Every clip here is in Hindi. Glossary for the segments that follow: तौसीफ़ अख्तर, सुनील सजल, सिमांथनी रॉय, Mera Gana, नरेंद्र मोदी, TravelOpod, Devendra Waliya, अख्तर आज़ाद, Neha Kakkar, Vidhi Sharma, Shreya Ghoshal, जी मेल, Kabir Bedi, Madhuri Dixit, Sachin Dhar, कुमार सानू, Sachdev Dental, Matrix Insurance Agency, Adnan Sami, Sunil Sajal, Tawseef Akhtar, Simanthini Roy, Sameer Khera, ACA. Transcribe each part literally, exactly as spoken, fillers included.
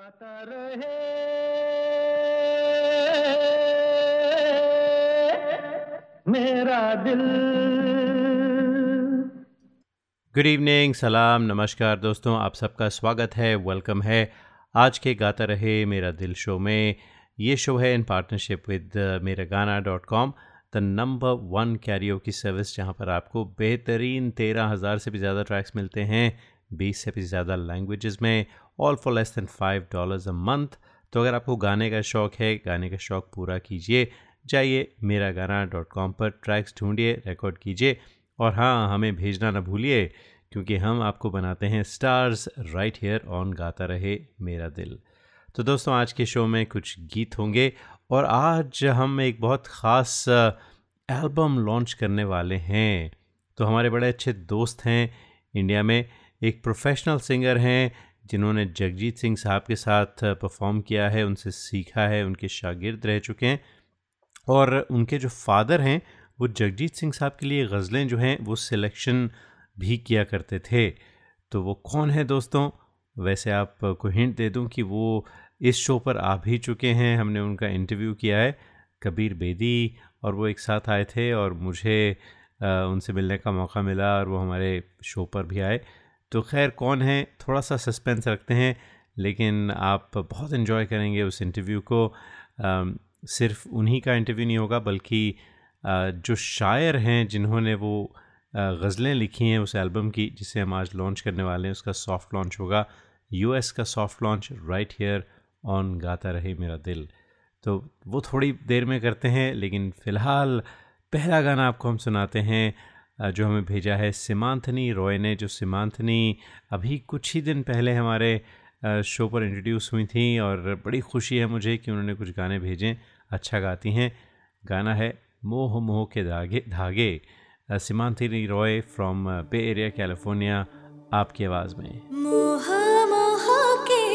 गाता रहे मेरा दिल। गुड इवनिंग, सलाम, नमस्कार दोस्तों, आप सबका स्वागत है, वेलकम है आज के गाता रहे मेरा दिल शो में। ये शो है इन पार्टनरशिप विद मेरा गाना dot com, the number one karaoke service, जहाँ पर आपको बेहतरीन तेरह हज़ार से भी ज़्यादा ट्रैक्स मिलते हैं बीस से भी ज़्यादा लैंग्वेजेस में, all for less than five dollars a month. तो अगर आपको गाने का शौक़ है, गाने का शौक़ पूरा कीजिए, जाइए मेरा गाना डॉट कॉम पर ट्रैक्स ढूंढिए, रिकॉर्ड कीजिए, और हाँ, हमें भेजना ना भूलिए, क्योंकि हम आपको बनाते हैं stars right here on Gaata रहे मेरा दिल। तो दोस्तों, आज के शो में कुछ गीत होंगे, और आज हम एक बहुत ख़ास एल्बम लॉन्च करने वाले हैं। तो हमारे बड़े अच्छे दोस्त हैं इंडिया में, एक प्रोफेशनल सिंगर हैं जिन्होंने जगजीत सिंह साहब के साथ परफॉर्म किया है, उनसे सीखा है, उनके शागिर्द रह चुके हैं, और उनके जो फादर हैं वो जगजीत सिंह साहब के लिए गज़लें जो हैं वो सिलेक्शन भी किया करते थे। तो वो कौन है दोस्तों, वैसे आपको हिंट दे दूं कि वो इस शो पर आ भी चुके हैं, हमने उनका इंटरव्यू किया है, कबीर बेदी, और वो एक साथ आए थे और मुझे आ, उनसे मिलने का मौका मिला, और वो हमारे शो पर भी आए। तो खैर कौन है, थोड़ा सा सस्पेंस रखते हैं, लेकिन आप बहुत इन्जॉय करेंगे उस इंटरव्यू को। आ, सिर्फ उन्हीं का इंटरव्यू नहीं होगा, बल्कि आ, जो शायर हैं जिन्होंने वो गज़लें लिखी हैं उस एल्बम की, जिसे हम आज लॉन्च करने वाले हैं, उसका सॉफ्ट लॉन्च होगा, यूएस का soft launch, right here on Gaata रहे मेरा दिल। तो वो थोड़ी देर में करते हैं, लेकिन फ़िलहाल पहला गाना आपको हम सुनाते हैं जो हमें भेजा है सिमांथनी रॉय ने। जो सिमांथनी अभी कुछ ही दिन पहले हमारे शो पर इंट्रोड्यूस हुई थी, और बड़ी खुशी है मुझे कि उन्होंने कुछ गाने भेजे, अच्छा गाती हैं। गाना है मोह मोह के धागे धागे, सिमांथनी रॉय from Bay Area California, आपकी आवाज़ में। मोह मोह के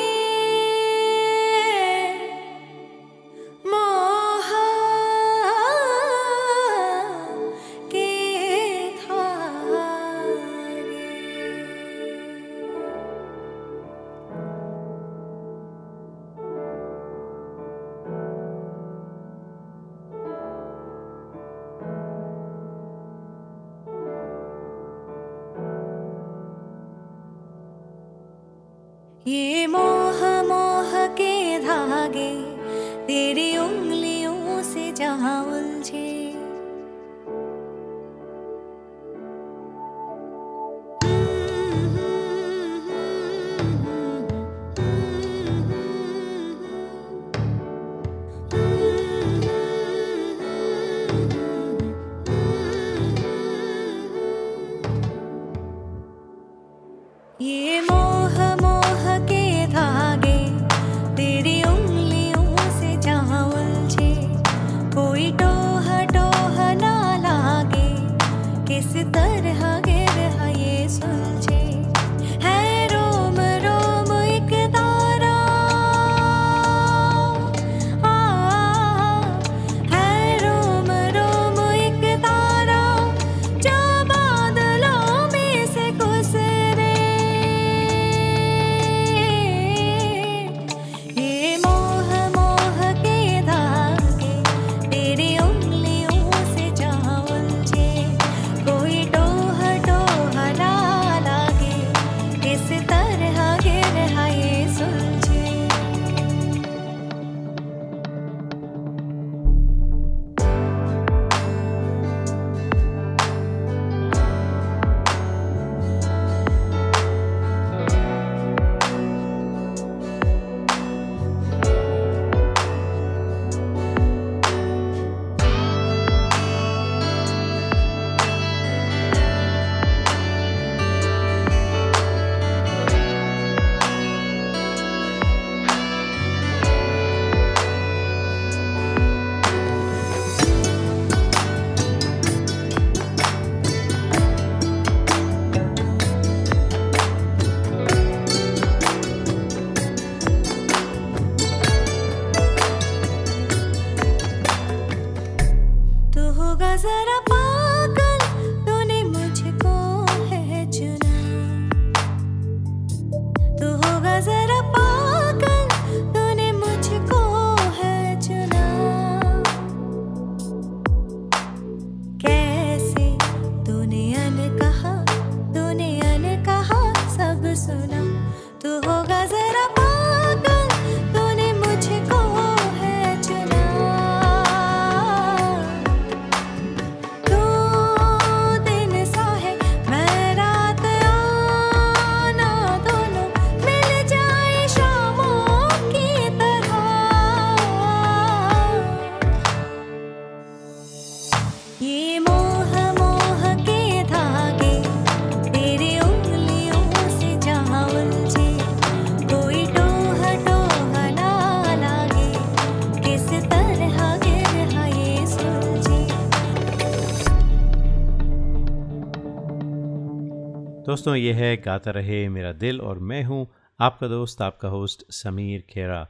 दोस्तों, ये है गाता रहे मेरा दिल और मैं हूँ आपका दोस्त, आपका होस्ट समीर खेरा।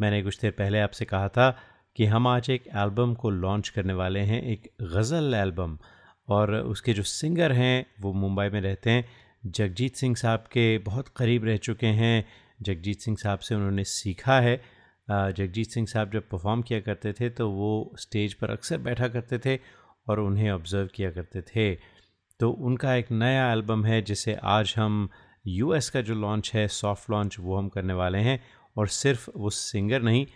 मैंने कुछ देर पहले आपसे कहा था कि हम आज एक एल्बम को लॉन्च करने वाले हैं, एक गज़ल एल्बम, और उसके जो सिंगर हैं वो मुंबई में रहते हैं। जगजीत सिंह साहब के बहुत करीब रह चुके हैं, जगजीत सिंह साहब से उन्होंने सीखा है। जगजीत सिंह साहब जब परफॉर्म किया करते थे तो वो स्टेज पर अक्सर बैठा करते थे और उन्हें ऑब्ज़र्व किया करते थे। तो उनका एक नया एल्बम है जिसे आज हम यूएस का जो लॉन्च है, सॉफ्ट लॉन्च, वो हम करने वाले हैं। और सिर्फ वो सिंगर नहीं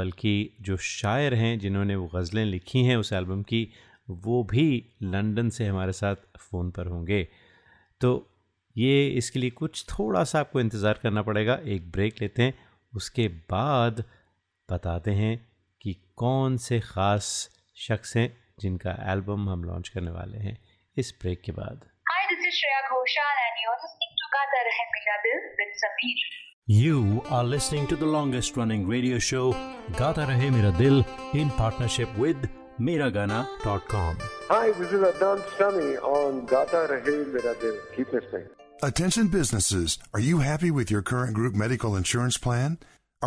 बल्कि जो शायर हैं जिन्होंने वो गज़लें लिखी हैं उस एल्बम की, वो भी लंदन से हमारे साथ फ़ोन पर होंगे। तो ये इसके लिए कुछ थोड़ा सा आपको इंतज़ार करना पड़ेगा। एक ब्रेक लेते हैं, उसके बाद बताते हैं कि कौन से ख़ास शख्स हैं जिनका एल्बम हम लॉन्च करने वाले हैं इस ब्रेक के बाद। Hi, this is Shreya Ghoshal and you're listening to Gaata Rahe Mera Dil with Sameer. You are listening to the longest running radio show Gaata Rahe Mera Dil in partnership with mera gana dot com. Hi, this is Adnan Sami on Gaata Rahe Mera Dil. Keep listening. Attention businesses, are you happy with your current group medical insurance plan?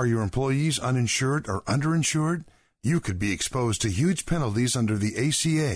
Are your employees uninsured or underinsured? You could be exposed to huge penalties under the A C A.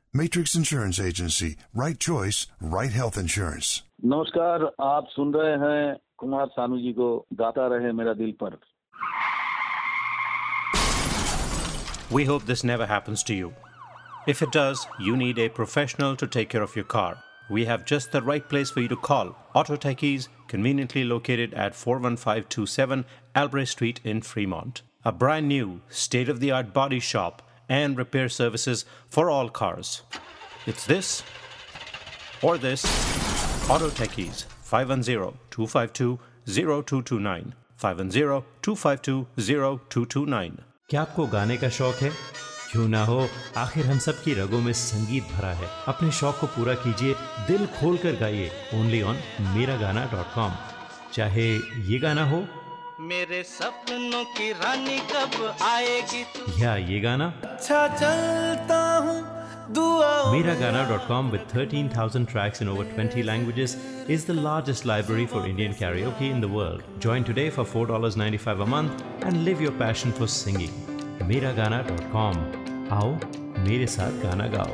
Matrix Insurance Agency. Right choice, right health insurance. नमस्कार, आप सुन रहे हैं कुमार सानू जी को गाता रहे मेरा दिल पर। We hope this never happens to you. If it does, you need a professional to take care of your car. We have just the right place for you to call. Auto Techies, conveniently located at four one five two seven Albrecht Street in Fremont. A brand new, state-of-the-art body shop and repair services for all cars. It's this or this. Auto Techies, five one zero, two five two, zero two two nine, five one zero, two five two, zero two two nine. क्या आपको गाने का शौक है? क्यों ना हो, आखिर हम सब की रगों में संगीत भरा है। अपने शौक को पूरा कीजिए, दिल खोल कर गाइए, only on mera gana dot com. चाहे ये गाना हो, मेरे सपनों की रानी कब आएगी, या ये गाना अच्छा चलता हूं दुआ। mera gana dot com with thirteen thousand tracks in over twenty languages is the largest library for Indian karaoke in the world. Join today for four dollars and ninety-five cents a month and live your passion for singing. mera gana dot com. आओ मेरे साथ गाना गाओ।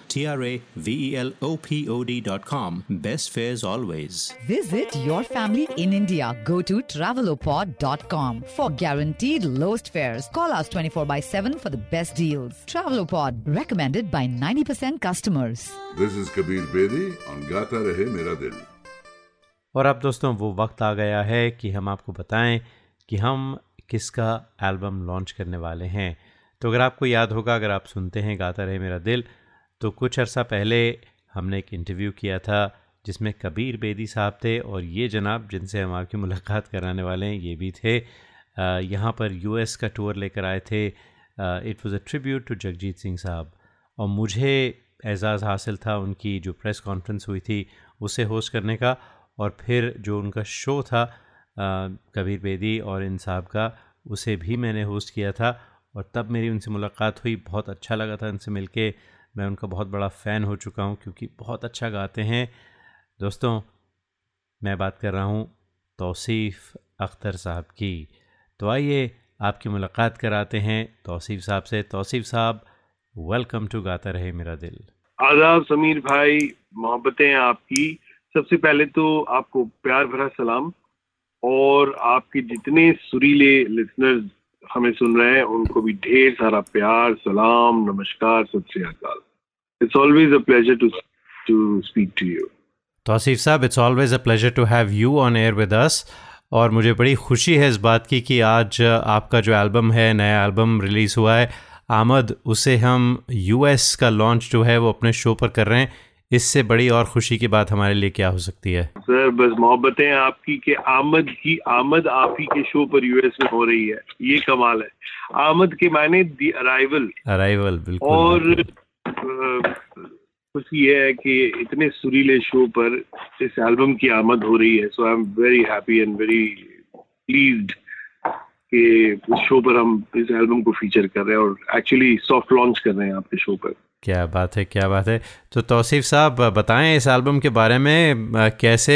T R A V E L O P O D dot com. Best fares always. Visit your family in India. Go to travel o pod dot com for guaranteed lowest fares. Call us twenty-four by seven for the best deals. TravelOpod, recommended by ninety percent customers. This is Kabir Bedi on Gaata Rahe Mera Dil. और अब दोस्तों वो वक्त आ गया है कि हम आपको बताएं कि हम किसका एल्बम लॉन्च करने वाले हैं। तो अगर आपको याद होगा, अगर आप सुनते हैं गाता रहे मेरा दिल, तो कुछ अर्सा पहले हमने एक इंटरव्यू किया था जिसमें कबीर बेदी साहब थे और ये जनाब जिनसे हम आपकी मुलाकात कराने वाले हैं ये भी थे। यहाँ पर यूएस का टूर लेकर आए थे। It was a tribute to Jagjit Singh साहब और मुझे एजाज़ हासिल था उनकी जो प्रेस कॉन्फ्रेंस हुई थी उसे होस्ट करने का, और फिर जो उनका शो था आ, कबीर बेदी और इन साहब का, उसे भी मैंने होस्ट किया था और तब मेरी उनसे मुलाकात हुई। बहुत अच्छा लगा था उनसे मिलके, मैं उनका बहुत बड़ा फ़ैन हो चुका हूँ क्योंकि बहुत अच्छा गाते हैं। दोस्तों, मैं बात कर रहा हूँ तौसीफ़ अख्तर साहब की। तो आइए आपकी मुलाकात कराते हैं तौसीफ़ साहब से। तौसीफ़ साहब, वेलकम टू गाता रहे मेरा दिल। आदाब समीर भाई, मोहब्बतें आपकी। सबसे पहले तो आपको प्यार भरा सलाम, और आपके जितने सुरीले लिसनर्स हमें सुन रहे हैं उनको भी ढेर सारा प्यार, सलाम, नमस्कार, सत श्री अकाल। It's always a pleasure to to speak to you. Tauseef साहब, it's always a pleasure to have you on air with us, और मुझे बड़ी खुशी है इस बात की कि आज आपका जो एल्बम है, नया एल्बम रिलीज़ हुआ है आमद, उसे हम यूएस का लॉन्च जो है वो अपने शो पर कर रहे हैं। इससे बड़ी और खुशी की बात हमारे लिए क्या हो सकती है सर? बस मोहब्बतें आपकी कि आमद की आमद आप ही के शो पर यूएस में हो रही है, ये कमाल है। आमद के माने दी अराइवल। अराइवल, बिल्कुल। और खुशी है कि इतने सुरीले शो पर इस एल्बम की आमद हो रही है। So I am very happy and very pleased कि इस शो पर हम इस एल्बम को फीचर कर रहे हैं और एक्चुअली सॉफ्ट लॉन्च कर रहे हैं आपके शो पर। क्या बात है, क्या बात है। तो तौसीफ़ साहब, बताएं इस एल्बम के बारे में, कैसे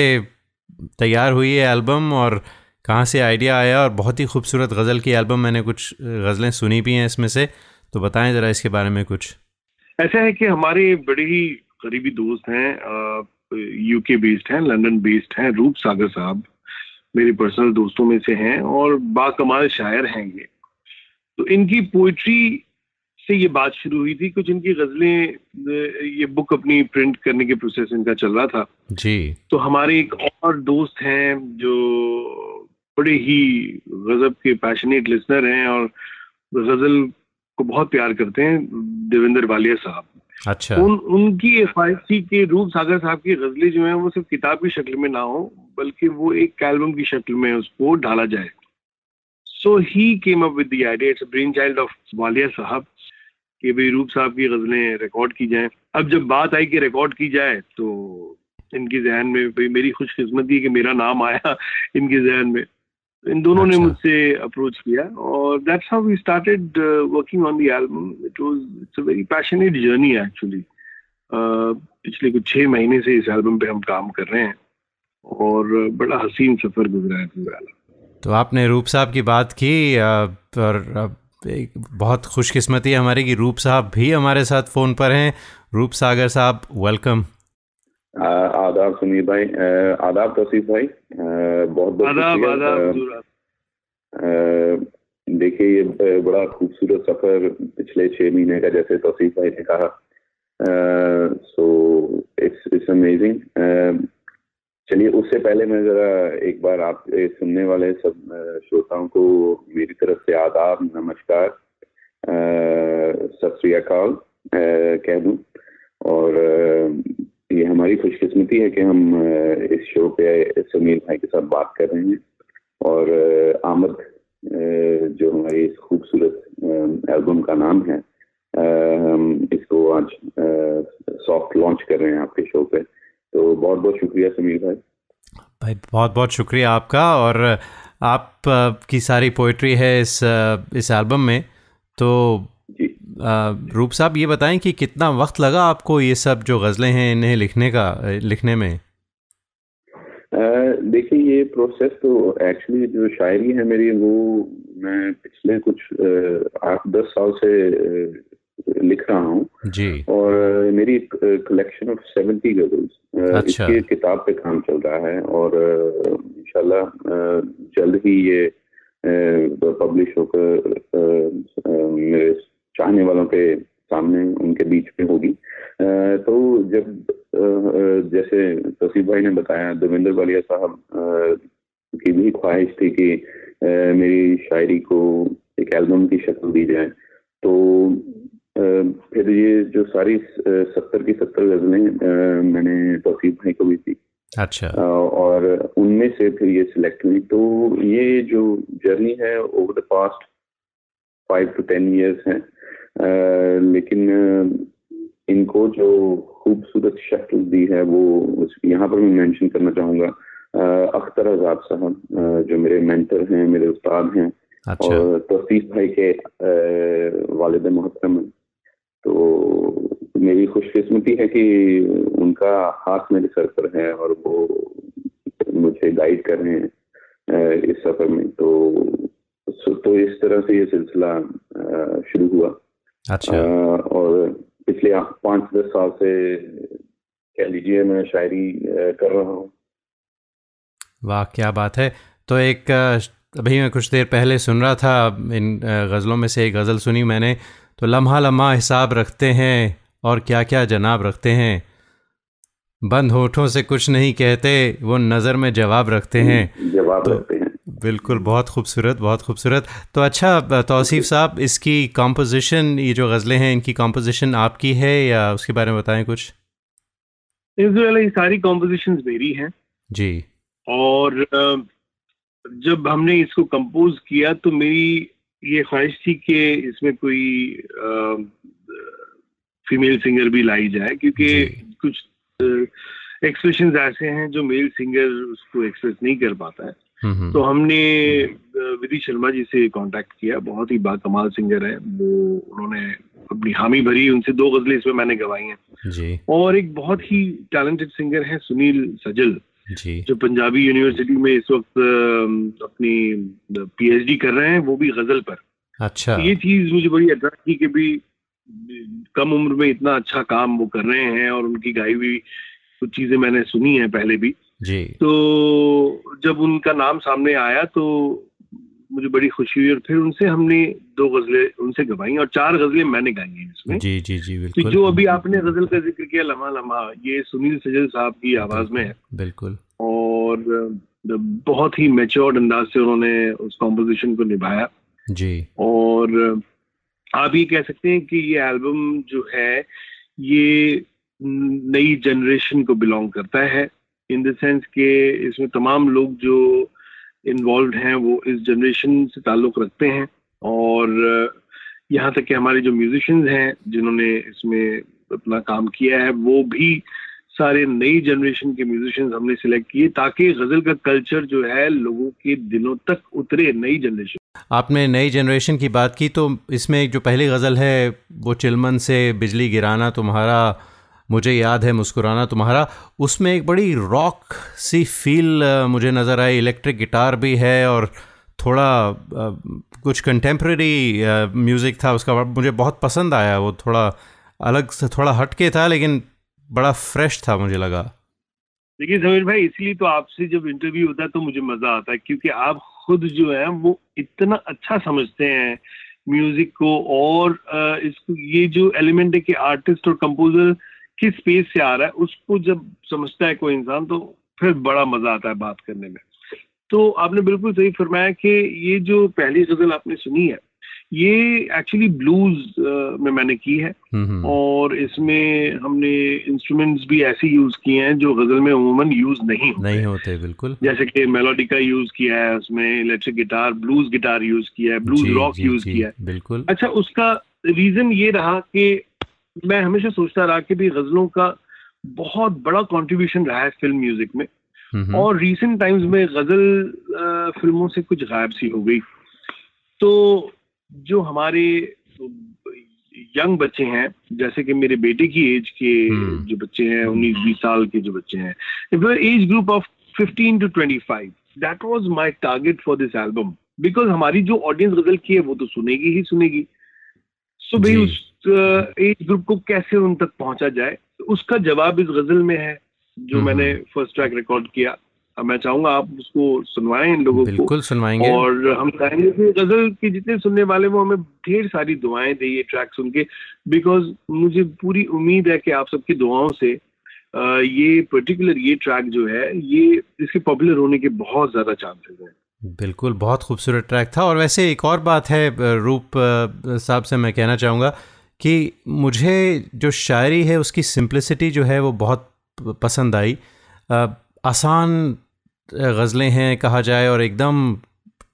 तैयार हुई है एल्बम और कहाँ से आइडिया आया? और बहुत ही खूबसूरत गज़ल की एल्बम, मैंने कुछ गज़लें सुनी भी हैं इसमें से, तो बताएं ज़रा इसके बारे में कुछ। ऐसा है कि हमारे बड़े ही करीबी दोस्त हैं, यूके बेस्ड हैं, लंदन बेस्ड हैं, रूप सागर साहब मेरे पर्सनल दोस्तों में से हैं और बाकमाल शायर हैं ये। तो इनकी पोइट्री से ये बात शुरू हुई थी। कुछ इनकी गज़लें, ये बुक अपनी प्रिंट करने के प्रोसेस इनका चल रहा था जी। तो हमारे एक और दोस्त हैं जो बड़े ही गज़ब के पैशनेट लिसनर हैं और गज़ल को बहुत प्यार करते हैं, देवेंद्र वालिया साहब। अच्छा। उन उनकी एफआईसी के रूप सागर साहब की गज़लें जो हैं वो सिर्फ किताब की शक्ल में ना हो बल्कि वो एक एल्बम की शक्ल में उसको ढाला जाए। So he came up with the idea, it's a brain child of Walia साहब, कि भाई रूप साहब की गज़लें रिकॉर्ड की जाएं। अब जब बात आई कि रिकॉर्ड की जाए तो इनके जहन में, भाई मेरी खुशकिस्मती है कि मेरा नाम आया इनके जहन में। इन दोनों अच्छा। ने मुझसे अप्रोच किया और that's how we started working on the album. It was it's a very passionate journey actually. पिछले कुछ छः महीने से इस एल्बम पे हम काम कर रहे हैं और बड़ा हसीन सफ़र गुजरा है पूरा। तो आपने रूप साहब की बात की, और एक बहुत खुशकिस्मती है हमारी कि रूप साहब भी हमारे साथ फ़ोन पर हैं। रूप सागर साहब, वेलकम। आदाब सुनील भाई, आदाब तौसीफ़ भाई, बहुत बहुत देखिए ये बड़ा खूबसूरत सफ़र पिछले छः महीने का, जैसे तौसीफ़ भाई ने कहा। So it's it's amazing. चलिए, उससे पहले मैं ज़रा एक बार आप सुनने वाले सब श्रोताओं को मेरी तरफ से आदाब, नमस्कार, सत श्री अकाल कह दूँ। और ये हमारी खुशकिस्मती है कि हम इस शो पे समीर भाई के साथ बात कर रहे हैं, और आमद जो हमारी इस खूबसूरत एल्बम का नाम है, हम इसको आज सॉफ्ट लॉन्च कर रहे हैं आपके शो पे। तो बहुत बहुत शुक्रिया समीर भाई। भाई बहुत बहुत शुक्रिया आपका, और आप की सारी पोइट्री है इस इस एल्बम में। तो रूप साहब, ये बताएं कि कितना वक्त लगा आपको ये सब जो गज़लें हैं इन्हें लिखने का लिखने में? देखिए, ये प्रोसेस तो एक्चुअली जो शायरी है मेरी वो मैं पिछले कुछ आठ दस साल से लिख रहा हूँ जी। और मेरी कलेक्शन ऑफ सेवेंटी गज़ल्स, अच्छा, इसके किताब पे काम चल रहा है और इंशाल्लाह जल्द ही ये पब्लिश होकर मेरे चाहने वालों के सामने उनके बीच में होगी। तो जब जैसे तौसीफ़ भाई ने बताया, देवेंद्र वालिया साहब की भी ख्वाहिश थी कि मेरी शायरी को एक एल्बम की शक्ल दी जाए। तो फिर ये जो सारी सत्तर की सत्तर गज़लें मैंने तौसीफ़ भाई को भी दी, अच्छा, और उनमें से फिर ये सिलेक्ट हुई। तो ये जो जर्नी है over the past five to ten years है, आ, लेकिन इनको जो खूबसूरत शक्ल दी है वो यहाँ पर मैं मेंशन करना चाहूँगा। अख्तर आज़ाद साहब जो मेरे मेंटर हैं, मेरे उस्ताद हैं, अच्छा। और तौसीफ भाई के वालिद मोहतरम, तो मेरी खुशकिस्मती है कि उनका हाथ मेरे सर पर है और वो मुझे गाइड कर रहे हैं इस सफर में। तो तो इस तरह से ये सिलसिला शुरू हुआ। अच्छा। और पिछले पाँच दस साल से कह लीजिए मैं शायरी कर रहा हूँ। वाह, क्या बात है। तो एक अभी मैं कुछ देर पहले सुन रहा था, इन गज़लों में से एक गज़ल सुनी मैंने, तो लम्हा लम्हा हिसाब रखते हैं और क्या क्या जनाब रखते हैं, बंद होठों से कुछ नहीं कहते वो नज़र में जवाब रखते हैं। जवाब रखते हैं, बिल्कुल। बहुत खूबसूरत, बहुत खूबसूरत। तो अच्छा तौसीफ साहब, इसकी कॉम्पोजिशन, ये जो गज़लें हैं इनकी कॉम्पोजिशन आपकी है या उसके बारे में बताएं कुछ। ये सारी कॉम्पोजिशंस मेरी हैं जी। और जब हमने इसको कंपोज किया तो मेरी ये ख्वाहिश थी कि इसमें कोई आ, फीमेल सिंगर भी लाई जाए, क्योंकि कुछ एक्सप्रेशंस ऐसे हैं जो मेल सिंगर उसको एक्सप्रेस नहीं कर पाता है। तो हमने विधि शर्मा जी से कांटेक्ट किया, बहुत ही बाकमाल सिंगर है वो, उन्होंने अपनी हामी भरी, उनसे दो गजलें इसमें मैंने गवाई हैं। और एक बहुत ही टैलेंटेड सिंगर है सुनील सजल जी, जो पंजाबी यूनिवर्सिटी में इस वक्त अपनी पीएचडी कर रहे हैं, वो भी गजल पर। अच्छा। ये चीज मुझे बड़ी अट्रैक्ट की कि भी कम उम्र में इतना अच्छा काम वो कर रहे हैं, और उनकी गाई हुई कुछ चीजें मैंने सुनी हैं पहले भी जी। तो जब उनका नाम सामने आया तो मुझे बड़ी खुशी हुई, और फिर उनसे हमने दो गजलें उनसे गवाई और चार गजलें मैंने गाई इसमें। जी जी जी बिल्कुल। तो जो अभी आपने गजल का जिक्र किया लम्हा लम्हा, ये सुनील सजल साहब की आवाज में है। बिल्कुल। और बहुत ही मैच्योर्ड अंदाज से उन्होंने उस कॉम्पोजिशन को निभाया जी। और आप ये कह सकते हैं कि ये एल्बम जो है ये नई जनरेशन को बिलोंग करता है, इन द सेंस के इसमें तमाम लोग जो इन्वॉल्व हैं वो इस जनरेशन से ताल्लुक़ रखते हैं। और यहाँ तक कि हमारे जो म्यूजिशंस हैं जिन्होंने इसमें अपना काम किया है, वो भी सारे नई जनरेशन के म्यूजिशंस हमने सिलेक्ट किए ताकि गज़ल का कल्चर जो है लोगों के दिलों तक उतरे, नई जनरेशन। आपने नई जनरेशन की बात की, तो इसमें जो पहली गज़ल है वो चिलमन से बिजली गिराना तुम्हारा मुझे याद है मुस्कुराना तुम्हारा, उसमें एक बड़ी रॉक सी फील मुझे नज़र आई, इलेक्ट्रिक गिटार भी है और थोड़ा कुछ कंटेम्प्रेरी म्यूज़िक था उसका, मुझे बहुत पसंद आया। वो थोड़ा अलग से, थोड़ा हटके था लेकिन बड़ा फ्रेश था मुझे लगा। देखिए समीर भाई, इसलिए तो आपसे जब इंटरव्यू होता है तो मुझे मज़ा आता है, क्योंकि आप खुद जो है वो इतना अच्छा समझते हैं म्यूज़िक को, और इसको ये जो एलिमेंट है कि आर्टिस्ट और कंपोज़र किस स्पेस से आ रहा है उसको जब समझता है कोई इंसान तो फिर बड़ा मजा आता है बात करने में। तो आपने बिल्कुल सही फरमाया कि ये जो पहली गजल आपने सुनी है ये एक्चुअली ब्लूज में मैंने की है, और इसमें हमने इंस्ट्रूमेंट्स भी ऐसे यूज किए हैं जो गजल में उमूमन यूज नहीं होते। नहीं होते, बिल्कुल। जैसे कि मेलोडी का यूज किया है उसमें, electric guitar, blues guitar use किया है, ब्लूज रॉक यूज किया है, बिल्कुल। अच्छा, उसका रीजन ये रहा कि मैं हमेशा सोचता रहा कि भी गजलों का बहुत बड़ा कंट्रीब्यूशन रहा है फिल्म म्यूजिक में, और रीसेंट टाइम्स में गजल फिल्मों से कुछ गायब सी हो गई। तो जो हमारे यंग बच्चे हैं, जैसे कि मेरे बेटे की एज के जो बच्चे हैं, उन्नीस बीस साल के जो बच्चे हैं, age group of fifteen to twenty five, that was my target for this album, because हमारी जो ऑडियंस गजल की है वो तो सुनेगी ही सुनेगी। सो भाई उस एज ग्रुप को कैसे उन तक पहुंचा जाए, उसका जवाब इस गजल में है जो मैंने फर्स्ट ट्रैक रिकॉर्ड किया। मैं चाहूंगा आप उसको सुनवाएं इन लोगों को। बिल्कुल सुनवाएंगे। और हम चाहेंगे कि गजल के जितने सुनने वाले वो हमें ढेर सारी दुआएं दें ये ट्रैक सुन के, बिकॉज मुझे पूरी उम्मीद है कि आप सबकी दुआओं से ये पर्टिकुलर ये ट्रैक जो है ये इसके पॉपुलर होने के बहुत ज्यादा चांसेस हैं। बिल्कुल, बहुत खूबसूरत ट्रैक था। और वैसे एक और बात है रूप साहब से मैं कहना चाहूँगा कि मुझे जो शायरी है उसकी सिंप्लिसिटी जो है वो बहुत पसंद आई। आ, आसान गज़लें हैं कहा जाए और एकदम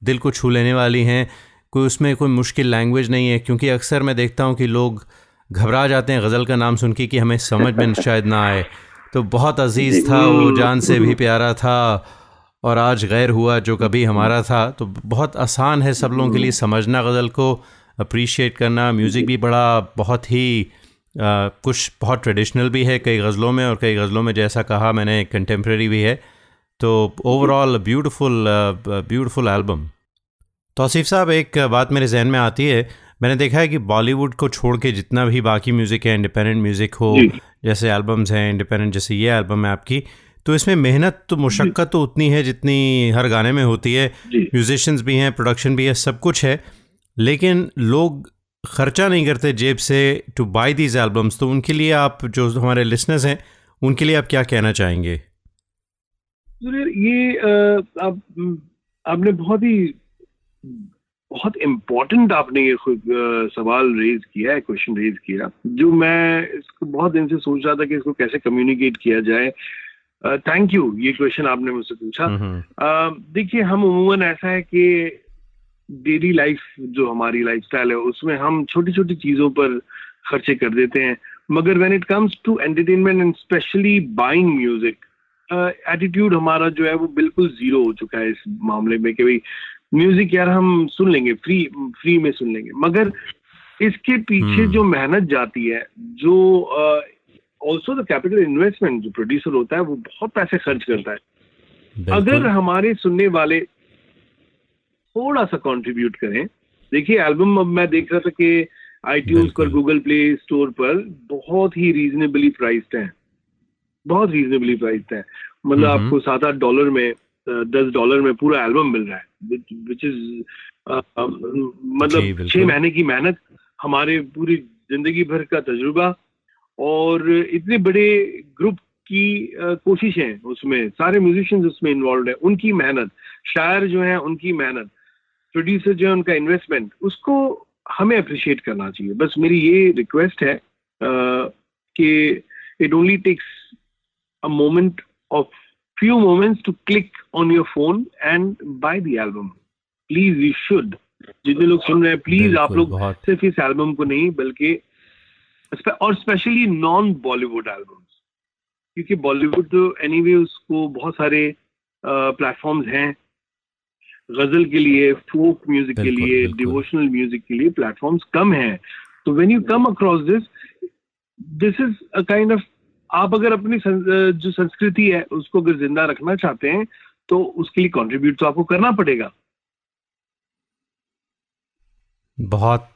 दिल को छू लेने वाली हैं, कोई उसमें कोई मुश्किल लैंग्वेज नहीं है, क्योंकि अक्सर मैं देखता हूँ कि लोग घबरा जाते हैं गज़ल का नाम सुन के कि हमें समझ में शायद ना आए। तो बहुत अजीज़ था वो, जान से भी प्यारा था, और आज गैर हुआ जो कभी हमारा था। तो बहुत आसान है सब लोगों के लिए समझना गज़ल को, अप्रीशिएट करना। म्यूज़िक भी बड़ा बहुत ही आ, कुछ बहुत ट्रेडिशनल भी है कई गज़लों में, और कई गज़लों में जैसा कहा मैंने कंटेम्प्रेरी भी है। तो overall beautiful beautiful album. Tauseef साहब, एक बात मेरे जहन में आती है, मैंने देखा है कि बॉलीवुड को छोड़ के जितना भी बाकी म्यूज़िक है, इंडिपेंडेंट म्यूज़िक हो, जैसे एल्बम्स हैं इंडिपेंडेंट, जैसे ये एल्बम है आपकी, तो इसमें मेहनत तो मुशक्क़त तो उतनी है जितनी हर गाने में होती है। म्यूजिशियंस भी हैं, प्रोडक्शन भी है, सब कुछ है, लेकिन लोग खर्चा नहीं करते जेब से टू बाई दीज एल्बम्स। तो उनके लिए आप, जो हमारे लिसनर्स हैं उनके लिए आप क्या कहना चाहेंगे? ये आ, आप, आपने बहुत ही बहुत इम्पोर्टेंट आपने ये खुद सवाल रेज किया है, क्वेश्चन रेज किया, जो मैं इसको बहुत दिन से सोच रहा था कि इसको कैसे कम्युनिकेट किया जाए। थैंक यू, ये क्वेश्चन आपने मुझसे पूछा। देखिए, हम उमूमन ऐसा है कि डेली लाइफ जो हमारी लाइफस्टाइल है उसमें हम छोटी छोटी चीजों पर खर्चे कर देते हैं, मगर when it comes to entertainment and specially buying music, attitude हमारा जो है वो बिल्कुल जीरो हो चुका है इस मामले में कि भाई म्यूजिक यार हम सुन लेंगे, फ्री फ्री में सुन लेंगे। मगर इसके पीछे hmm. जो मेहनत जाती है, जो ऑल्सो द कैपिटल इन्वेस्टमेंट जो प्रोड्यूसर होता है वो बहुत पैसे खर्च करता है। अगर हमारे सुनने वाले थोड़ा सा कंट्रीब्यूट करें, देखिए एल्बम, अब मैं देख रहा था कि आईट्यून्स पर, गूगल प्ले स्टोर पर बहुत ही रीजनेबली प्राइस्ड हैं, बहुत रीजनेबली प्राइस्ड हैं, मतलब आपको सात आठ डॉलर में, दस डॉलर में पूरा एल्बम मिल रहा है, विच इज मतलब छह महीने की मेहनत, हमारे पूरी जिंदगी भर का तजुर्बा और इतने बड़े ग्रुप की कोशिशें, उसमें सारे म्यूजिशियंस उसमें इन्वॉल्व हैं, उनकी मेहनत, शायर जो हैं उनकी मेहनत, प्रोड्यूसर जो है उनका इन्वेस्टमेंट, उसको हमें अप्रिशिएट करना चाहिए। बस मेरी ये रिक्वेस्ट है कि it only takes a moment of few moments to click on your phone and buy the album. Please, you should, जितने लोग सुन रहे हैं प्लीज आप लोग सिर्फ इस एल्बम को नहीं बल्कि और स्पेशली नॉन बॉलीवुड एल्बम्स, क्योंकि बॉलीवुड तो एनीवे उसको बहुत सारे प्लेटफॉर्म्स हैं गजल के लिए, फोक म्यूजिक के लिए, डिवोशनल म्यूजिक के लिए प्लेटफॉर्म्स कम हैं। तो when you come across this this is a kind of, आप अगर अपनी जो संस्कृति है उसको अगर जिंदा रखना चाहते हैं तो उसके लिए कंट्रीब्यूट तो आपको करना पड़ेगा। बहुत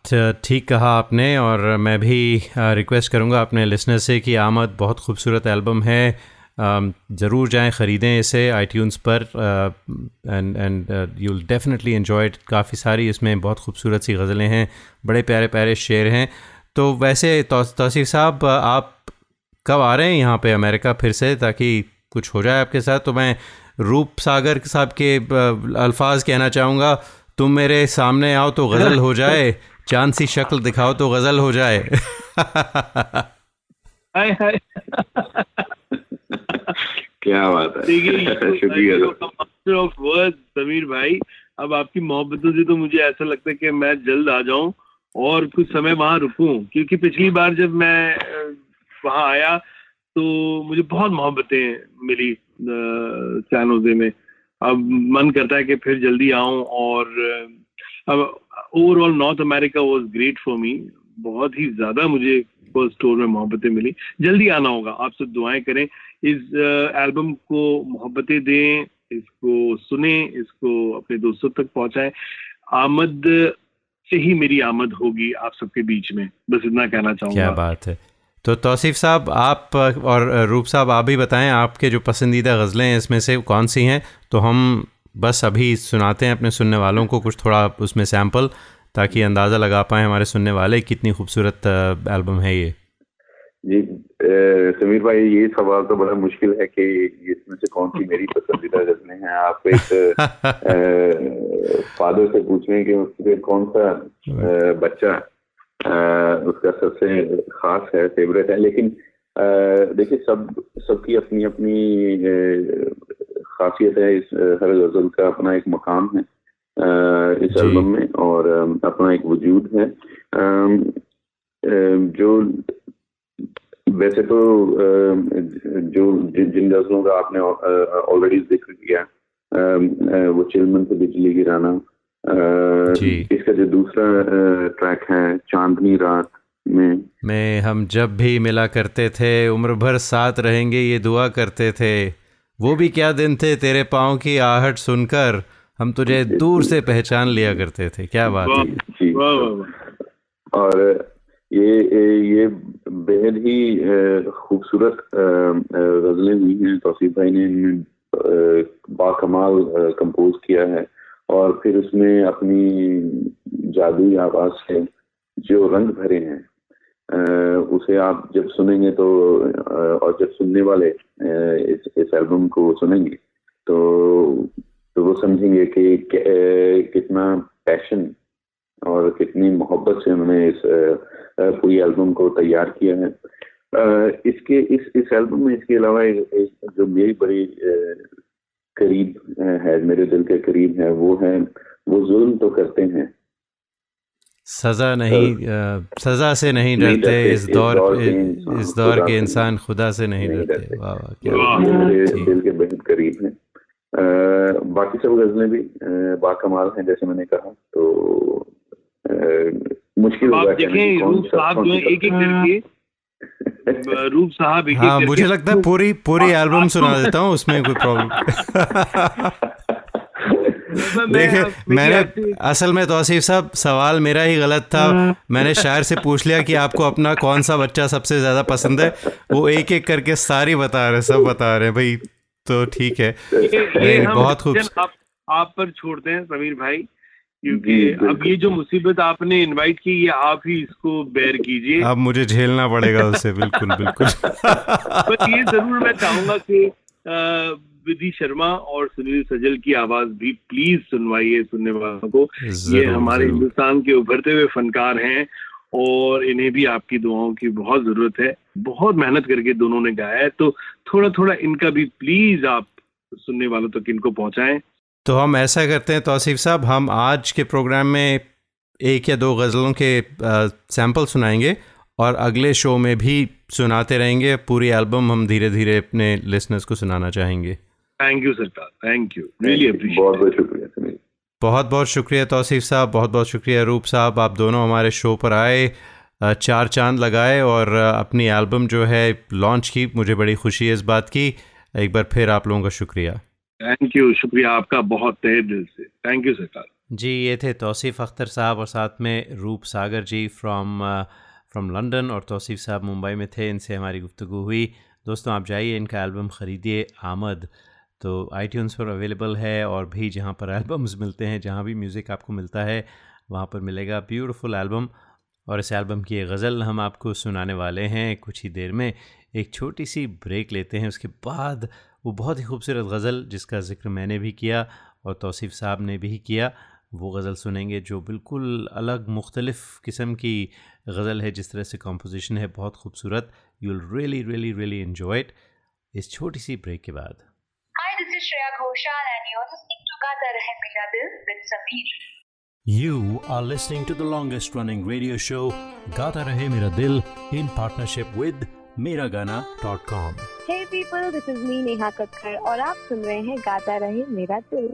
ठीक कहा आपने, और मैं भी रिक्वेस्ट करूंगा अपने लिसनर से कि आमद बहुत खूबसूरत एल्बम है, ज़रूर जाएं, ख़रीदें इसे आईट्यून्स पर, and and you will definitely enjoy it. काफ़ी सारी इसमें बहुत खूबसूरत सी गज़लें हैं, बड़े प्यारे प्यारे शेर हैं। तो वैसे तौसीफ़ साहब, आप कब आ रहे हैं यहाँ पे अमेरिका फिर से, ताकि कुछ हो जाए आपके साथ? तो मैं रूप सागर साहब के अल्फाज कहना चाहूँगा, तुम मेरे सामने आओ तो गज़ल हो जाए, चांद सी शक्ल दिखाओ तो गज़ल हो जाए। हाय हाय, क्या बात है, शुक्रिया मास्टर ऑफ वर्ड्स समीर भाई। अब आपकी मोहब्बतों से तो मुझे ऐसा लगता है कि मैं जल्द आ जाऊं और कुछ समय वहां रुकूं, क्योंकि पिछली बार जब मैं वहां आया तो मुझे बहुत मोहब्बतें मिली सैन होसे में। अब मन करता है कि फिर जल्दी आऊं, और अब overall North America was great for me, बहुत ही ज्यादा मुझे फर्स्ट टूर में मोहब्बतें मिली। जल्दी आना होगा, आप सब दुआएं करें, इस एल्बम को मोहब्बतें दें, इसको सुने, इसको अपने दोस्तों तक पहुंचाएं। आमद से ही मेरी आमद होगी आप सबके बीच में, बस इतना कहना चाहूँगा। क्या बात है। तो तौसीफ़ साहब, आप और रूप साहब, आप भी बताएं आपके जो पसंदीदा गज़लें हैं इसमें से कौन सी हैं, तो हम बस अभी सुनाते हैं अपने सुनने वालों को कुछ, थोड़ा उसमें सैम्पल, ताकि अंदाज़ा लगा पाएँ हमारे सुनने वाले कितनी खूबसूरत एल्बम है ये। जी समीर भाई, ये सवाल तो बड़ा मुश्किल है कि इसमें से कौन सी मेरी पसंदीदा गज़लें हैं। आप एक फादर से पूछें कि उसके कौन सा बच्चा आ, उसका सबसे खास है, फेवरेट है। लेकिन देखिए, सब सबकी अपनी अपनी खासियत है, इस हर गजल का अपना एक मकाम है आ, इस एल्बम में, और अपना एक वजूद है। आ, जो वैसे तो जो जिन गजलों का आपने ऑलरेडी जिक्र किया वो चिलमन से बिजली गिराना, इसका जो दूसरा ट्रैक है चांदनी रात में में हम जब भी मिला करते थे उम्र भर साथ रहेंगे ये दुआ करते थे, वो भी क्या दिन थे, तेरे पाँव की आहट सुनकर हम तुझे दूर से पहचान लिया करते थे, क्या बात है। और ये ये बेहद ही खूबसूरत गजलें हुई हैं, तौसीफ भाई ने इनमें बाकमाल कंपोज किया है और फिर उसमें अपनी जादुई आवाज से जो रंग भरे हैं उसे आप जब सुनेंगे तो, और जब सुनने वाले इस इस एल्बम को सुनेंगे तो तो वो समझेंगे कि कितना पैशन और कितनी मोहब्बत से उन्होंने इस पूरी एल्बम को तैयार किया है। इसके इस इस एल्बम में इसके अलावा जो मेरी बड़ी करीब है, मेरे दिल के करीब है, वो है वो जुल्म तो करते हैं, सजा नहीं तो, सजा से नहीं डरते, इस दौर इस दौर के इंसान खुदा से नहीं डरते। वाह वाह, मेरे दिल के बेहद करीब है। बाकी सब गजलें भी बाकमाल हैं जैसे मैंने कहा, तो मुश्किल होगा देखें रूप साहब एक एक करके रूप साहब एक एक करके मुझे लगता है पूरी पूरी एल्बम सुना देता हूँ, उसमें कोई प्रॉब्लम देखे मैंने असल में तौसीफ साहब सवाल मेरा ही गलत था, मैंने शायर से पूछ लिया कि आपको अपना कौन सा बच्चा सबसे ज्यादा पसंद है, वो एक एक करके सारी बता रहे सब बता रहे भाई, तो ठीक है बहुत खूब। आप, आप पर छोड़ते हैं समीर भाई क्योंकि अब ये जो मुसीबत आपने इनवाइट की ये आप ही इसको बेयर कीजिए, अब मुझे झेलना पड़ेगा उसे। बिल्कुल बिल्कुल बट ये जरूर मैं चाहूंगा कि विधि शर्मा और सुनील सजल की आवाज भी प्लीज सुनवाइए सुनने वालों को, ये हमारे हिंदुस्तान के उभरते हुए फनकार हैं और इन्हें भी आपकी दुआओं की बहुत जरूरत है, बहुत मेहनत करके दोनों ने गाया है, तो थोड़ा थोड़ा इनका भी प्लीज आप सुनने वालों तक इनको पहुंचाएं। तो हम ऐसा करते हैं तौसीफ साहब, हम आज के प्रोग्राम में एक या दो गजलों के सैंपल सुनाएंगे और अगले शो में भी सुनाते रहेंगे, पूरी एल्बम हम धीरे धीरे अपने लिसनर्स को सुनाना चाहेंगे। थैंक यू सरकार, थैंक यू, रियली अप्रिशिएट, बहुत बहुत शुक्रिया, बहुत बहुत शुक्रिया तौसीफ साहब, बहुत बहुत शुक्रिया रूप साहब, आप दोनों हमारे शो पर आए, चार चांद लगाए और अपनी एल्बम जो है लॉन्च की, मुझे बड़ी खुशी है इस बात की। एक बार फिर आप लोगों का शुक्रिया, थैंक यू, शुक्रिया आपका बहुत तहे दिल से, थैंक यू सरकार जी। ये थे तौसीफ अख्तर साहब और साथ में Roop Sagar ji from from London, और तौसीफ साहब मुंबई में थे, इनसे हमारी गुफ्तगू हुई। दोस्तों आप जाइए इनका एल्बम ख़रीदिए, आमद तो आईट्यून्स पर अवेलेबल है और भी जहाँ पर एल्बम्स मिलते हैं, जहाँ भी म्यूज़िक आपको मिलता है वहाँ पर मिलेगा ब्यूटीफुल एल्बम। और इस एल्बम की एक गज़ल हम आपको सुनाने वाले हैं कुछ ही देर में, एक छोटी सी ब्रेक लेते हैं, उसके बाद वो बहुत ही खूबसूरत गज़ल जिसका जिक्र मैंने भी किया और तौसीफ साहब ने भी किया, वो गज़ल सुनेंगे जो बिल्कुल अलग मुख्तलिफ़ किस्म की गज़ल है, जिस तरह से कॉम्पोजिशन है बहुत खूबसूरत, you will really really really enjoy it. इस छोटी सी ब्रेक के बाद You are listening to the longest running radio show Gaata Rahe Mera Dil in partnership with mera gana dot com. Hey people, this is me Neha Kakkar aur aap sun rahe hain Gaata Rahe Mera Dil.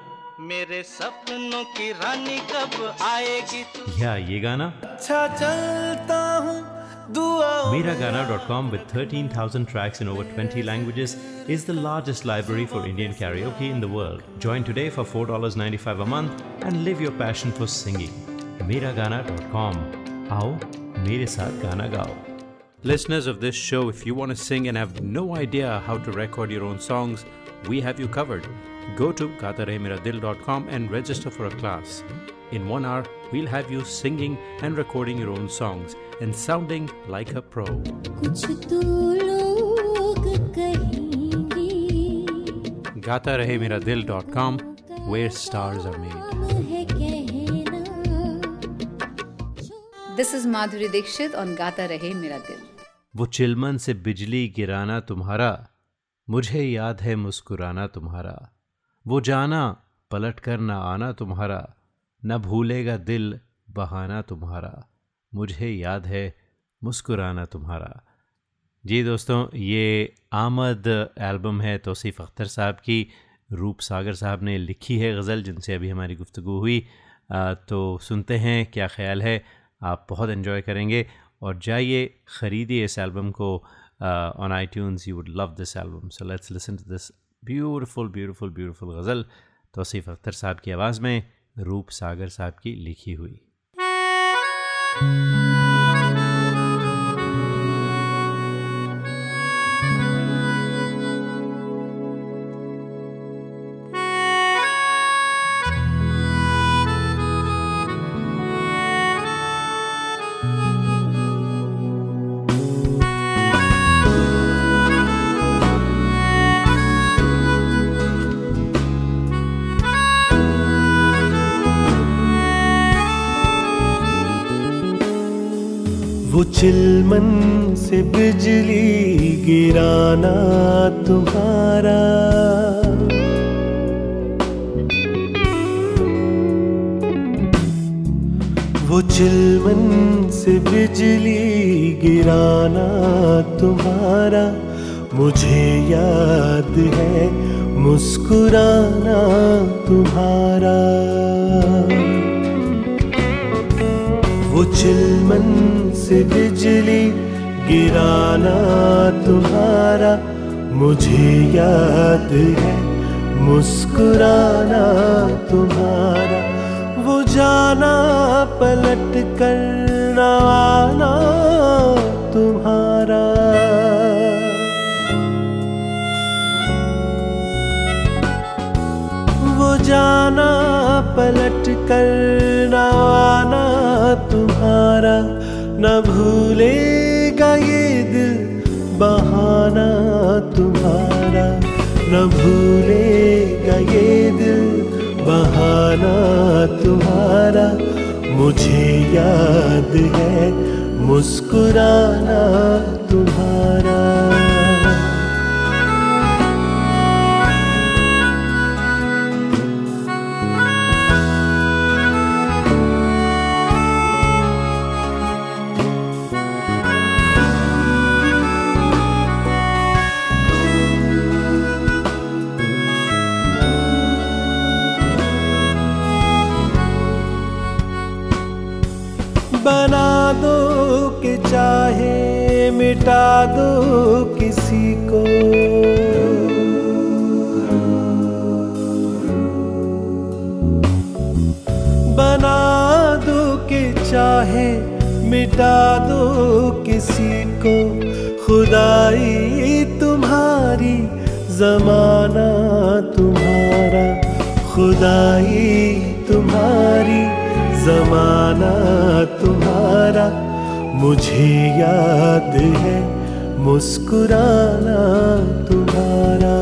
मेरे सपनों की रानी कब आएगी, या ये गाना, अच्छा चलता हूं दुआ। मेरा गाना dot com, with thirteen thousand tracks in over twenty languages, is the largest library for Indian karaoke in the world. Join today for four dollars and ninety-five cents a month and live your passion for singing. मेरा गाना डॉट com. आओ मेरे साथ गाना गाओ. Listeners of this show, if you want to sing and have no idea how to record your own songs, we have you covered. Go to gatarahemiradil dot com and register for a class. In one hour, we'll have you singing and recording your own songs and sounding like a pro. gatarahemiradil dot com, where stars are made. This is Madhuri Dixit on Gaata Rahe Mera Dil. वो चिलमन से बिजली गिराना तुम्हारा, मुझे याद है मुस्कुराना तुम्हारा, वो जाना पलट कर ना आना तुम्हारा, न भूलेगा दिल बहाना तुम्हारा, मुझे याद है मुस्कुराना तुम्हारा. जी दोस्तों, ये आमद एल्बम है तौसीफ अख्तर साहब की. रूप सागर साहब ने लिखी है गज़ल, जिनसे अभी हमारी गुफ्तगू हुई. आ, तो सुनते हैं क्या ख्याल है. आप बहुत एंजॉय करेंगे और जाइए ख़रीदिए इस एल्बम को uh on iTunes. You would love this album. So let's listen to this beautiful beautiful beautiful ghazal Tausif Akhtar साहब की आवाज़ में रूप सागर साहब की लिखी हुई. वो चिलमन से बिजली गिराना तुम्हारा, वो चिलमन से बिजली गिराना तुम्हारा, मुझे याद है मुस्कुराना तुम्हारा. वो चिलमन से बिजली गिराना तुम्हारा, मुझे याद है मुस्कुराना तुम्हारा, वो जाना पलट कर ना आना तुम्हारा. वो जाना पलट कर ना आना तुम्हारा, न भूलेगा ये दिल बहाना तुम्हारा, न भूलेगा ये दिल बहाना तुम्हारा, मुझे याद है मुस्कुराना तुम्हारा. बना दो कि चाहे मिटा दो किसी को, बना चाहे मिटा दो किसी को, खुदाई तुम्हारी जमाना तुम्हारा, खुदाई तुम्हारी जमाना तुम्हारा। मुझे याद है मुस्कुराना तुम्हारा।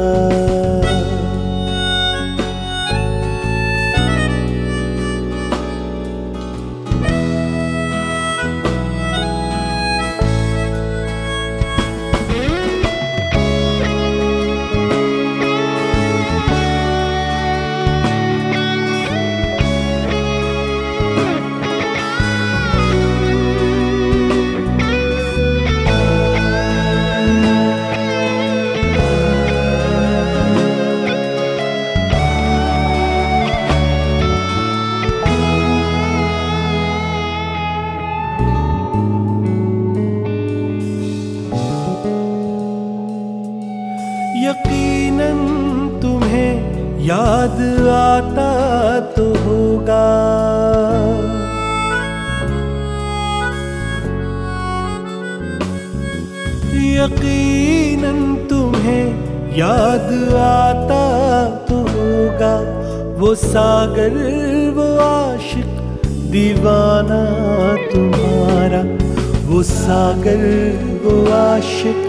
याद आता तो होगा, यकीनन तुम्हें याद आता तो होगा, वो सागर वो आशिक दीवाना तुम्हारा, वो सागर वो आशिक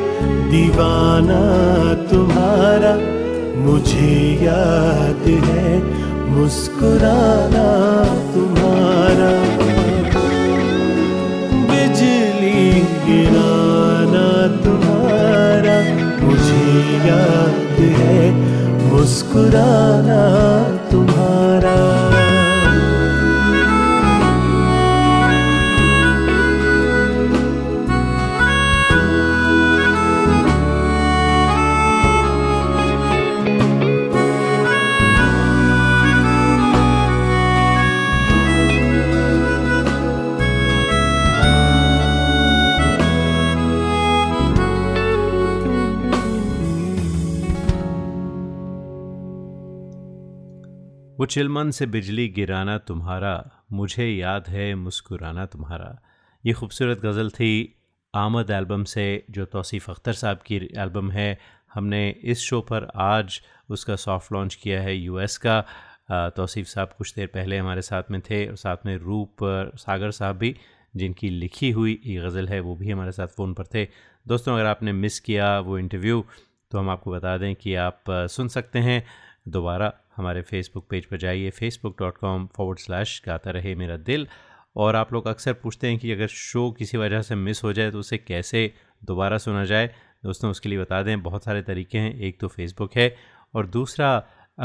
दीवाना तुम्हारा। मुझे याद है मुस्कुराना तुम्हारा, बिजली गिराना तुम्हारा। मुझे याद है मुस्कुराना तुम्हारा। वो चिलमन से बिजली गिराना तुम्हारा, मुझे याद है मुस्कुराना तुम्हारा। ये खूबसूरत गज़ल थी आमद एल्बम से, जो तौसीफ़ अख्तर साहब की एल्बम है। हमने इस शो पर आज उसका सॉफ्ट लॉन्च किया है यूएस का। तौसीफ़ साहब कुछ देर पहले हमारे साथ में थे और साथ में रूप सागर साहब भी, जिनकी लिखी हुई ये गज़ल है, वो भी हमारे साथ फ़ोन पर थे। दोस्तों, अगर आपने मिस किया वो इंटरव्यू, तो हम आपको बता दें कि आप सुन सकते हैं दोबारा। हमारे फेसबुक पेज पर जाइए Facebook dot com forward slash Gaata रहे मेरा दिल। और आप लोग अक्सर पूछते हैं कि अगर शो किसी वजह से मिस हो जाए तो उसे कैसे दोबारा सुना जाए। दोस्तों, उसके लिए बता दें बहुत सारे तरीके हैं। एक तो फेसबुक है, और दूसरा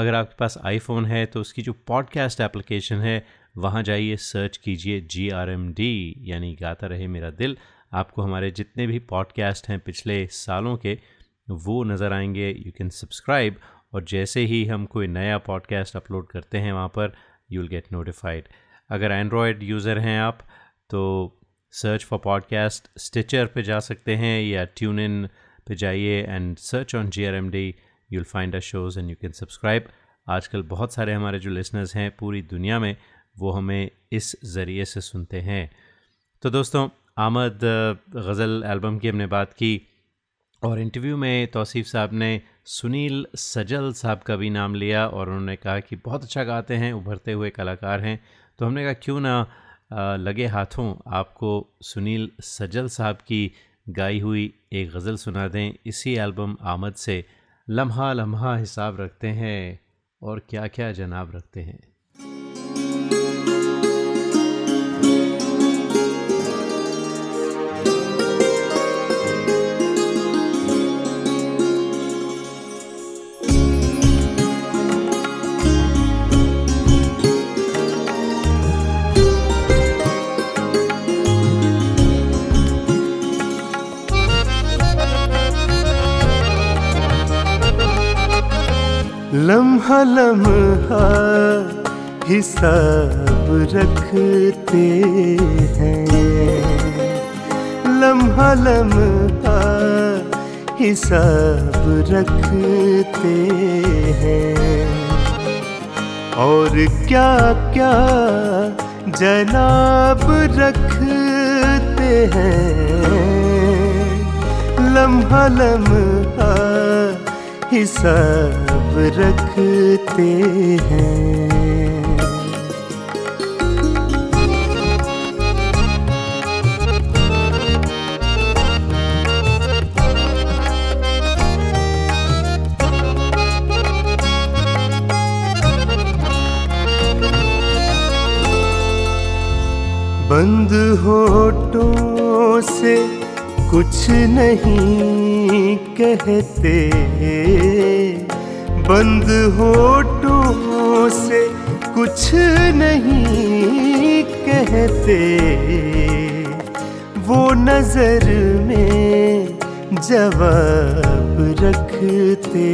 अगर आपके पास आईफोन है तो उसकी जो पॉडकास्ट एप्लीकेशन है वहाँ जाइए, सर्च कीजिए जी आर एम डी यानी गाता रहे मेरा दिल। आपको हमारे जितने भी पॉडकास्ट हैं पिछले सालों के वो नज़र आएंगे। यू कैन सब्सक्राइब, और जैसे ही हम कोई नया पॉडकास्ट अपलोड करते हैं वहाँ पर यू विल गेट नोटिफाइड। अगर एंड्रॉयड यूज़र हैं आप तो सर्च फॉर पॉडकास्ट स्टिचर पे जा सकते हैं, या ट्यून इन पे जाइए and search on G R M D. You will find a shows and you can subscribe. आजकल बहुत सारे हमारे जो लिसनर्स हैं पूरी दुनिया में, वो हमें इस ज़रिए से सुनते हैं। तो दोस्तों, आमद गज़ल एल्बम की हमने बात की, और इंटरव्यू में तौसीफ़ साहब ने सुनील सजल साहब का भी नाम लिया, और उन्होंने कहा कि बहुत अच्छा गाते हैं, उभरते हुए कलाकार हैं। तो हमने कहा क्यों ना लगे हाथों आपको सुनील सजल साहब की गाई हुई एक गज़ल सुना दें इसी एल्बम आमद से। लम्हा लम्हा हिसाब रखते हैं और क्या क्या जनाब रखते हैं। लम्हा लम्हा हिसाब रखते हैं, लम्हा लम्हा हिसाब रखते हैं, और क्या क्या जनाब रखते हैं, लम्हा लम्हा हिसाब रखते हैं। बंद होठों से कुछ नहीं कहते, बंद होठों से कुछ नहीं कहते, वो नजर में जवाब रखते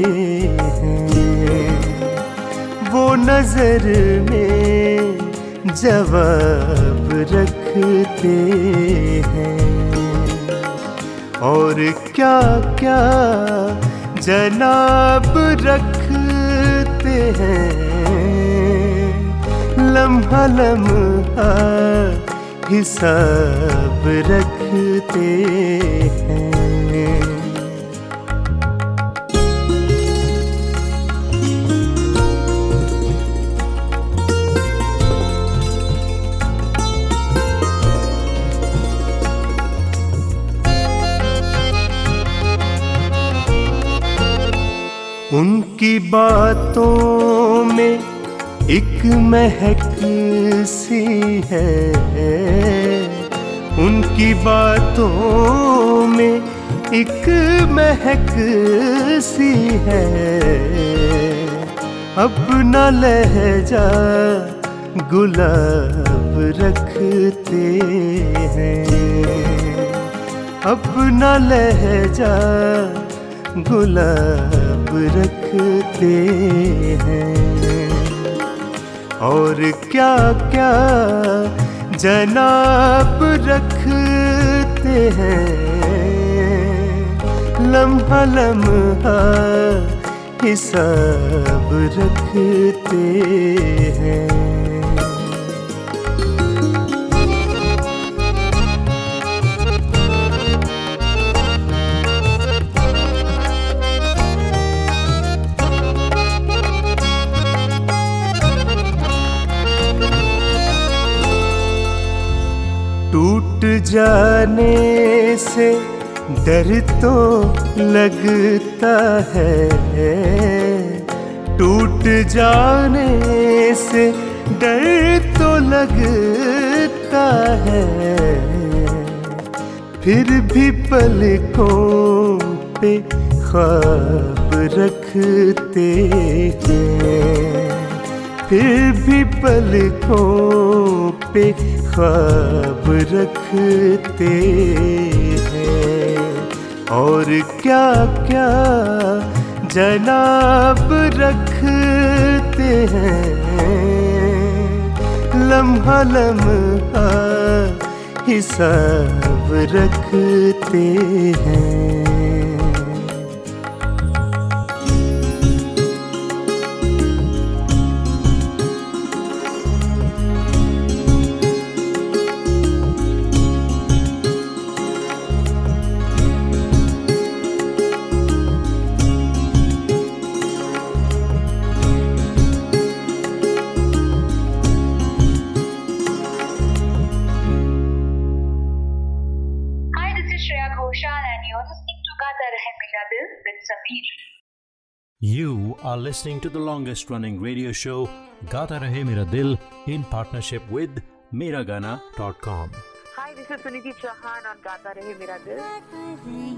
हैं, वो नजर में जवाब रखते हैं। और क्या क्या जनाब रखते हैं, लम्हा लम्हा हिसाब रखते हैं। उनकी बातों में एक महक सी है, उनकी बातों में एक महक सी है, अपना लहजा गुलाब रखते हैं, अपना लहजा गुलाब रखते हैं। और क्या क्या जनाब रखते हैं, लम्हा लम्हा हिसाब रखते हैं। टूट जाने से डर तो लगता है, टूट जाने से डर तो लगता है, फिर भी पलकों पे ख्वाब रखते हैं, फिर भी पलकों पे ख्वाब रखते हैं। और क्या क्या जनाब रखते हैं, लम्हा लम्हा हिसाब रखते हैं। You are listening to the longest running radio show Gaata Rahe Mera Dil in partnership with mera gana dot com. Hi, this is Suniti Chauhan on Gaata Rahe Mera Dil.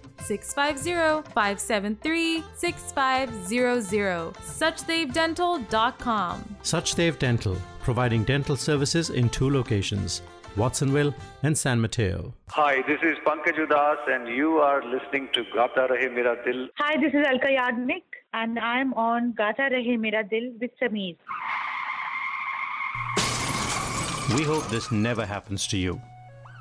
six five zero, five seven three, six five zero zero. Sachdev Dental dot com. Sachdev Dental, providing dental services in two locations, Watsonville, and San Mateo. Hi, this is Pankaj Udas, and you are listening to Gaata Rahe Mera Dil. Hi, this is Alka Yadnik, and I'm on Gaata Rahe Mera Dil with Sameer. We hope this never happens to you.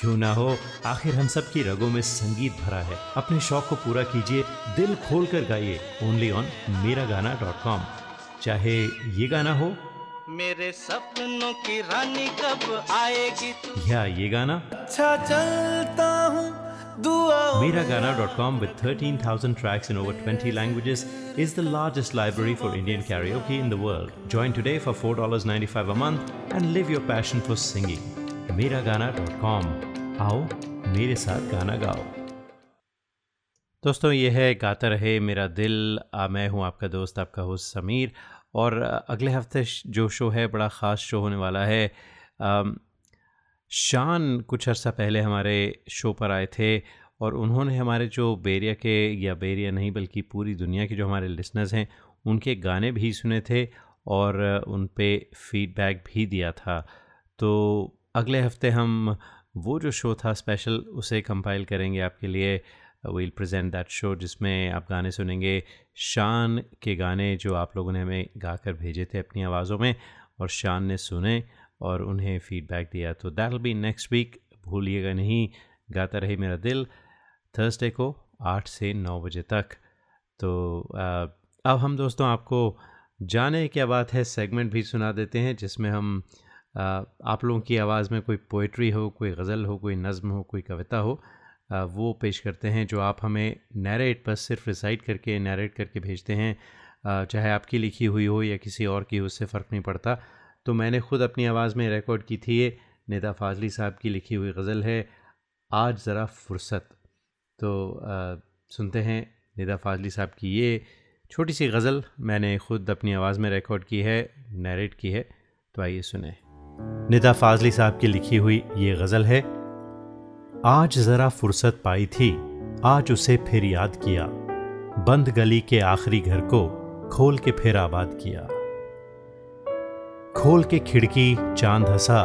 क्यों ना हो, आखिर हम सब की रगों में संगीत भरा है. अपने शौक को पूरा कीजिए, दिल खोल कर गाइए, ओनली ऑन मेरा गाना डॉट कॉम. चाहे ये गाना हो, मेरे सपनों की रानी कब आएगी तू, या ये गाना अच्छा चलता हूँ. Mera Gana dot com, with thirteen thousand tracks in over twenty languages, is the largest library for Indian karaoke in the world. Join today for four dollars and ninety-five cents a month and live your passion for singing. Mera Gana dot com. आओ मेरे साथ गाना गाओ. दोस्तों, ये है गाता रहे मेरा दिल. मैं हूँ आपका दोस्त, आपका होस्ट समीर. और अगले हफ्ते जो शो है, बड़ा ख़ास शो होने वाला है. शान कुछ अर्सा पहले हमारे शो पर आए थे और उन्होंने हमारे जो बेरिया के, या बेरिया नहीं बल्कि पूरी दुनिया के जो हमारे लिसनर्स हैं, उनके गाने भी सुने थे और उन पे फीडबैक भी दिया था. तो अगले हफ्ते हम वो जो शो था स्पेशल, उसे कंपाइल करेंगे आपके लिए. वील प्रेजेंट दैट शो, जिसमें आप गाने सुनेंगे शान के गाने जो आप लोगों ने हमें गा कर भेजे थे अपनी आवाज़ों में और शान ने सुने और उन्हें फ़ीडबैक दिया. तो that will be next week. भूलिएगा नहीं, गाता रहे मेरा दिल, थर्सडे को आठ से नौ बजे तक. तो अब हम दोस्तों आपको जाने क्या बात है सेगमेंट भी सुना देते हैं, जिसमें हम आप लोगों की आवाज़ में कोई पोइट्री हो, कोई गज़ल हो, कोई नज़्म हो, कोई कविता हो, वो पेश करते हैं जो आप हमें नरेट पर सिर्फ रिसाइट करके, नरेट करके भेजते हैं. चाहे आपकी लिखी हुई हो या किसी और की, उससे फ़र्क नहीं पड़ता. तो मैंने ख़ुद अपनी आवाज़ में रिकॉर्ड की थी. ये निदा फाजली साहब की लिखी हुई गज़ल है, आज ज़रा फुर्सत. तो आ, सुनते हैं निदा फाजली साहब की ये छोटी सी गज़ल. मैंने ख़ुद अपनी आवाज़ में रिकॉर्ड की है, नरेट की है. तो आइए सुने. निदा फाजली साहब की लिखी हुई ये गज़ल है. आज ज़रा फुर्सत पाई थी, आज उसे फिर याद किया, बंद गली के आखिरी घर को खोल के फिर आबाद किया. खोल के खिड़की चांद हंसा,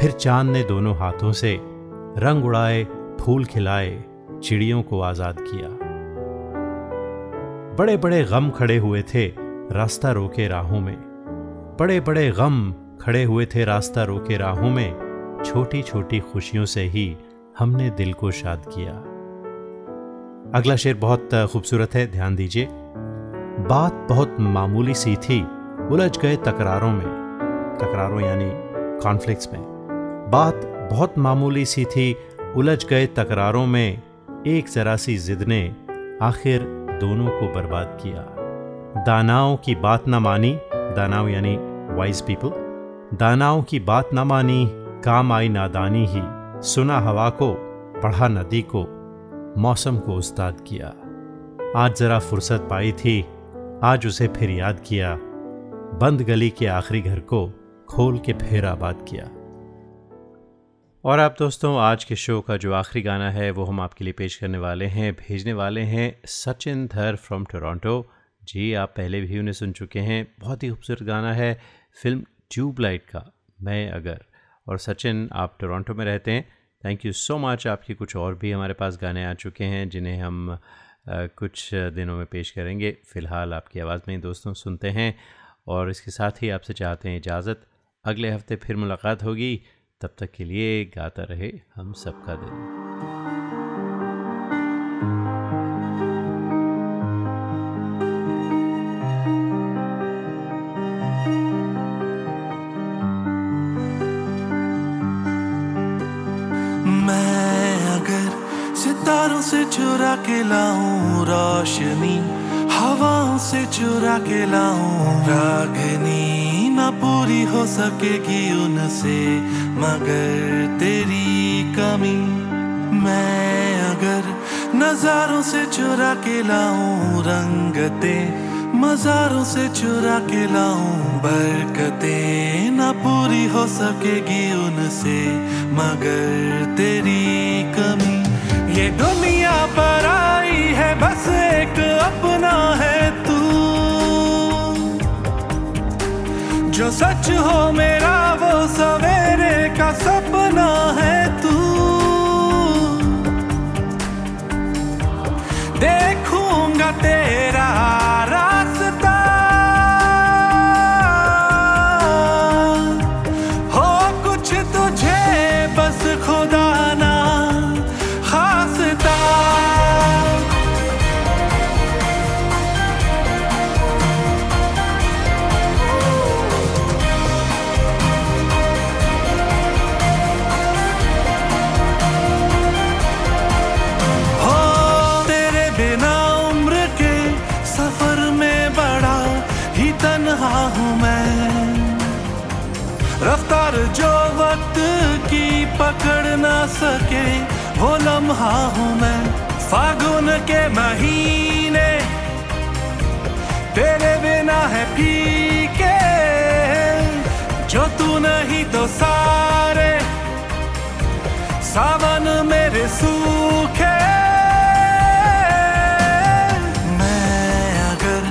फिर चांद ने दोनों हाथों से रंग उड़ाए, फूल खिलाए, चिड़ियों को आजाद किया. बड़े बड़े गम खड़े हुए थे रास्ता रोके राहों में, बड़े बड़े गम खड़े हुए थे रास्ता रोके राहों में, छोटी छोटी खुशियों से ही हमने दिल को शाद किया. अगला शेर बहुत खूबसूरत है, ध्यान दीजिए. बात बहुत मामूली सी थी, उलझ गए तकरारों में, तकरारों यानी कॉन्फ्लिक्ट्स में. बात बहुत मामूली सी थी, उलझ गए तकरारों में, एक जरा सी जिद ने आखिर दोनों को बर्बाद किया. दानाओं की बात ना मानी, दानाओं यानी वाइज पीपल, दानाओं की बात ना मानी, काम आई नादानी ही, सुना हवा को, पढ़ा नदी को, मौसम को उस्ताद किया। आज जरा फुर्सत पाई थी, आज उसे फिर याद किया। बंद गली के आखिरी घर को खोल के फिर आबाद किया। और आप दोस्तों, आज के शो का जो आखिरी गाना है वो हम आपके लिए पेश करने वाले हैं, भेजने वाले हैं सचिन धर फ्रॉम टोरंटो। जी, आप पहले भी उन्हें सुन चुके हैं। बहुत ही खूबसूरत गाना है फिल्म ट्यूबलाइट का, मैं अगर। और सचिन, आप टोरंटो में रहते हैं। Thank you so much. आपके कुछ और भी हमारे पास गाने आ चुके हैं जिन्हें हम आ, कुछ दिनों में पेश करेंगे। फ़िलहाल आपकी आवाज़ में दोस्तों सुनते हैं, और इसके साथ ही आपसे चाहते हैं इजाज़त। अगले हफ्ते फिर मुलाकात होगी। तब तक के लिए गाता रहे हम सबका दिल। तारों से चुरा के लाऊं रोशनी, हवाओं से चुरा के लाऊं रागनी। ना पूरी हो सकेगी उनसे मगर तेरी कमी। मैं अगर नजारों से चुरा के लाऊं रंगते, मजारों से चुरा के लाऊं बरकते। ना पूरी हो सकेगी उनसे मगर तेरी कमी। ये दुनिया पर आई है बस एक अपना है तू, जो सच हो मेरा वो सवेरे का सपना है तू। देखूंगा तेरा रास्ता, हो कुछ तुझे बस खुदा ना जो वक्त की पकड़ ना सके वो लम्हा हूँ मैं। फागुन के महीने तेरे बिना है फीके, जो तू नहीं तो सारे सावन मेरे सूखे। मैं अगर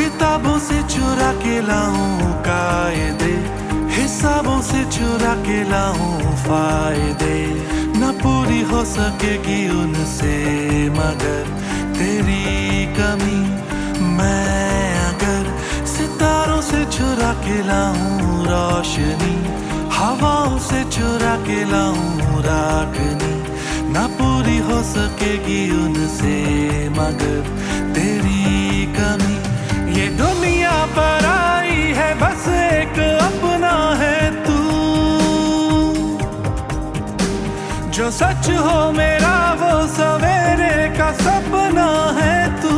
किताबों से चुरा के लाऊं कायदे, हिसाबों से चुरा के लाऊं फायदे। ना पूरी हो सकेगी उनसे मगर तेरी कमी। मैं अगर सितारों से चुरा के लाऊं रोशनी, हवाओं से चुरा के लाऊं रागनी। ना पूरी हो सकेगी उनसे मगर तेरी कमी। ये दुनिया पर आई है बस एक अपना है तू, जो सच हो मेरा वो सवेरे का सपना है तू।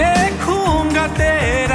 देखूंगा तेरा